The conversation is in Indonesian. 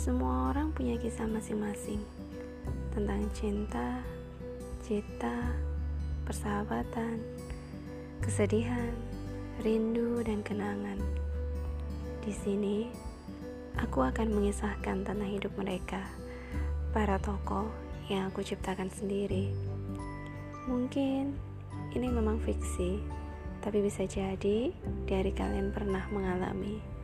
Semua orang punya kisah masing-masing tentang cinta, cita, persahabatan, kesedihan, rindu, dan kenangan. Di sini, aku akan mengisahkan tentang hidup mereka, para tokoh yang aku ciptakan sendiri. Mungkin ini memang fiksi, tapi bisa jadi dari kalian pernah mengalami.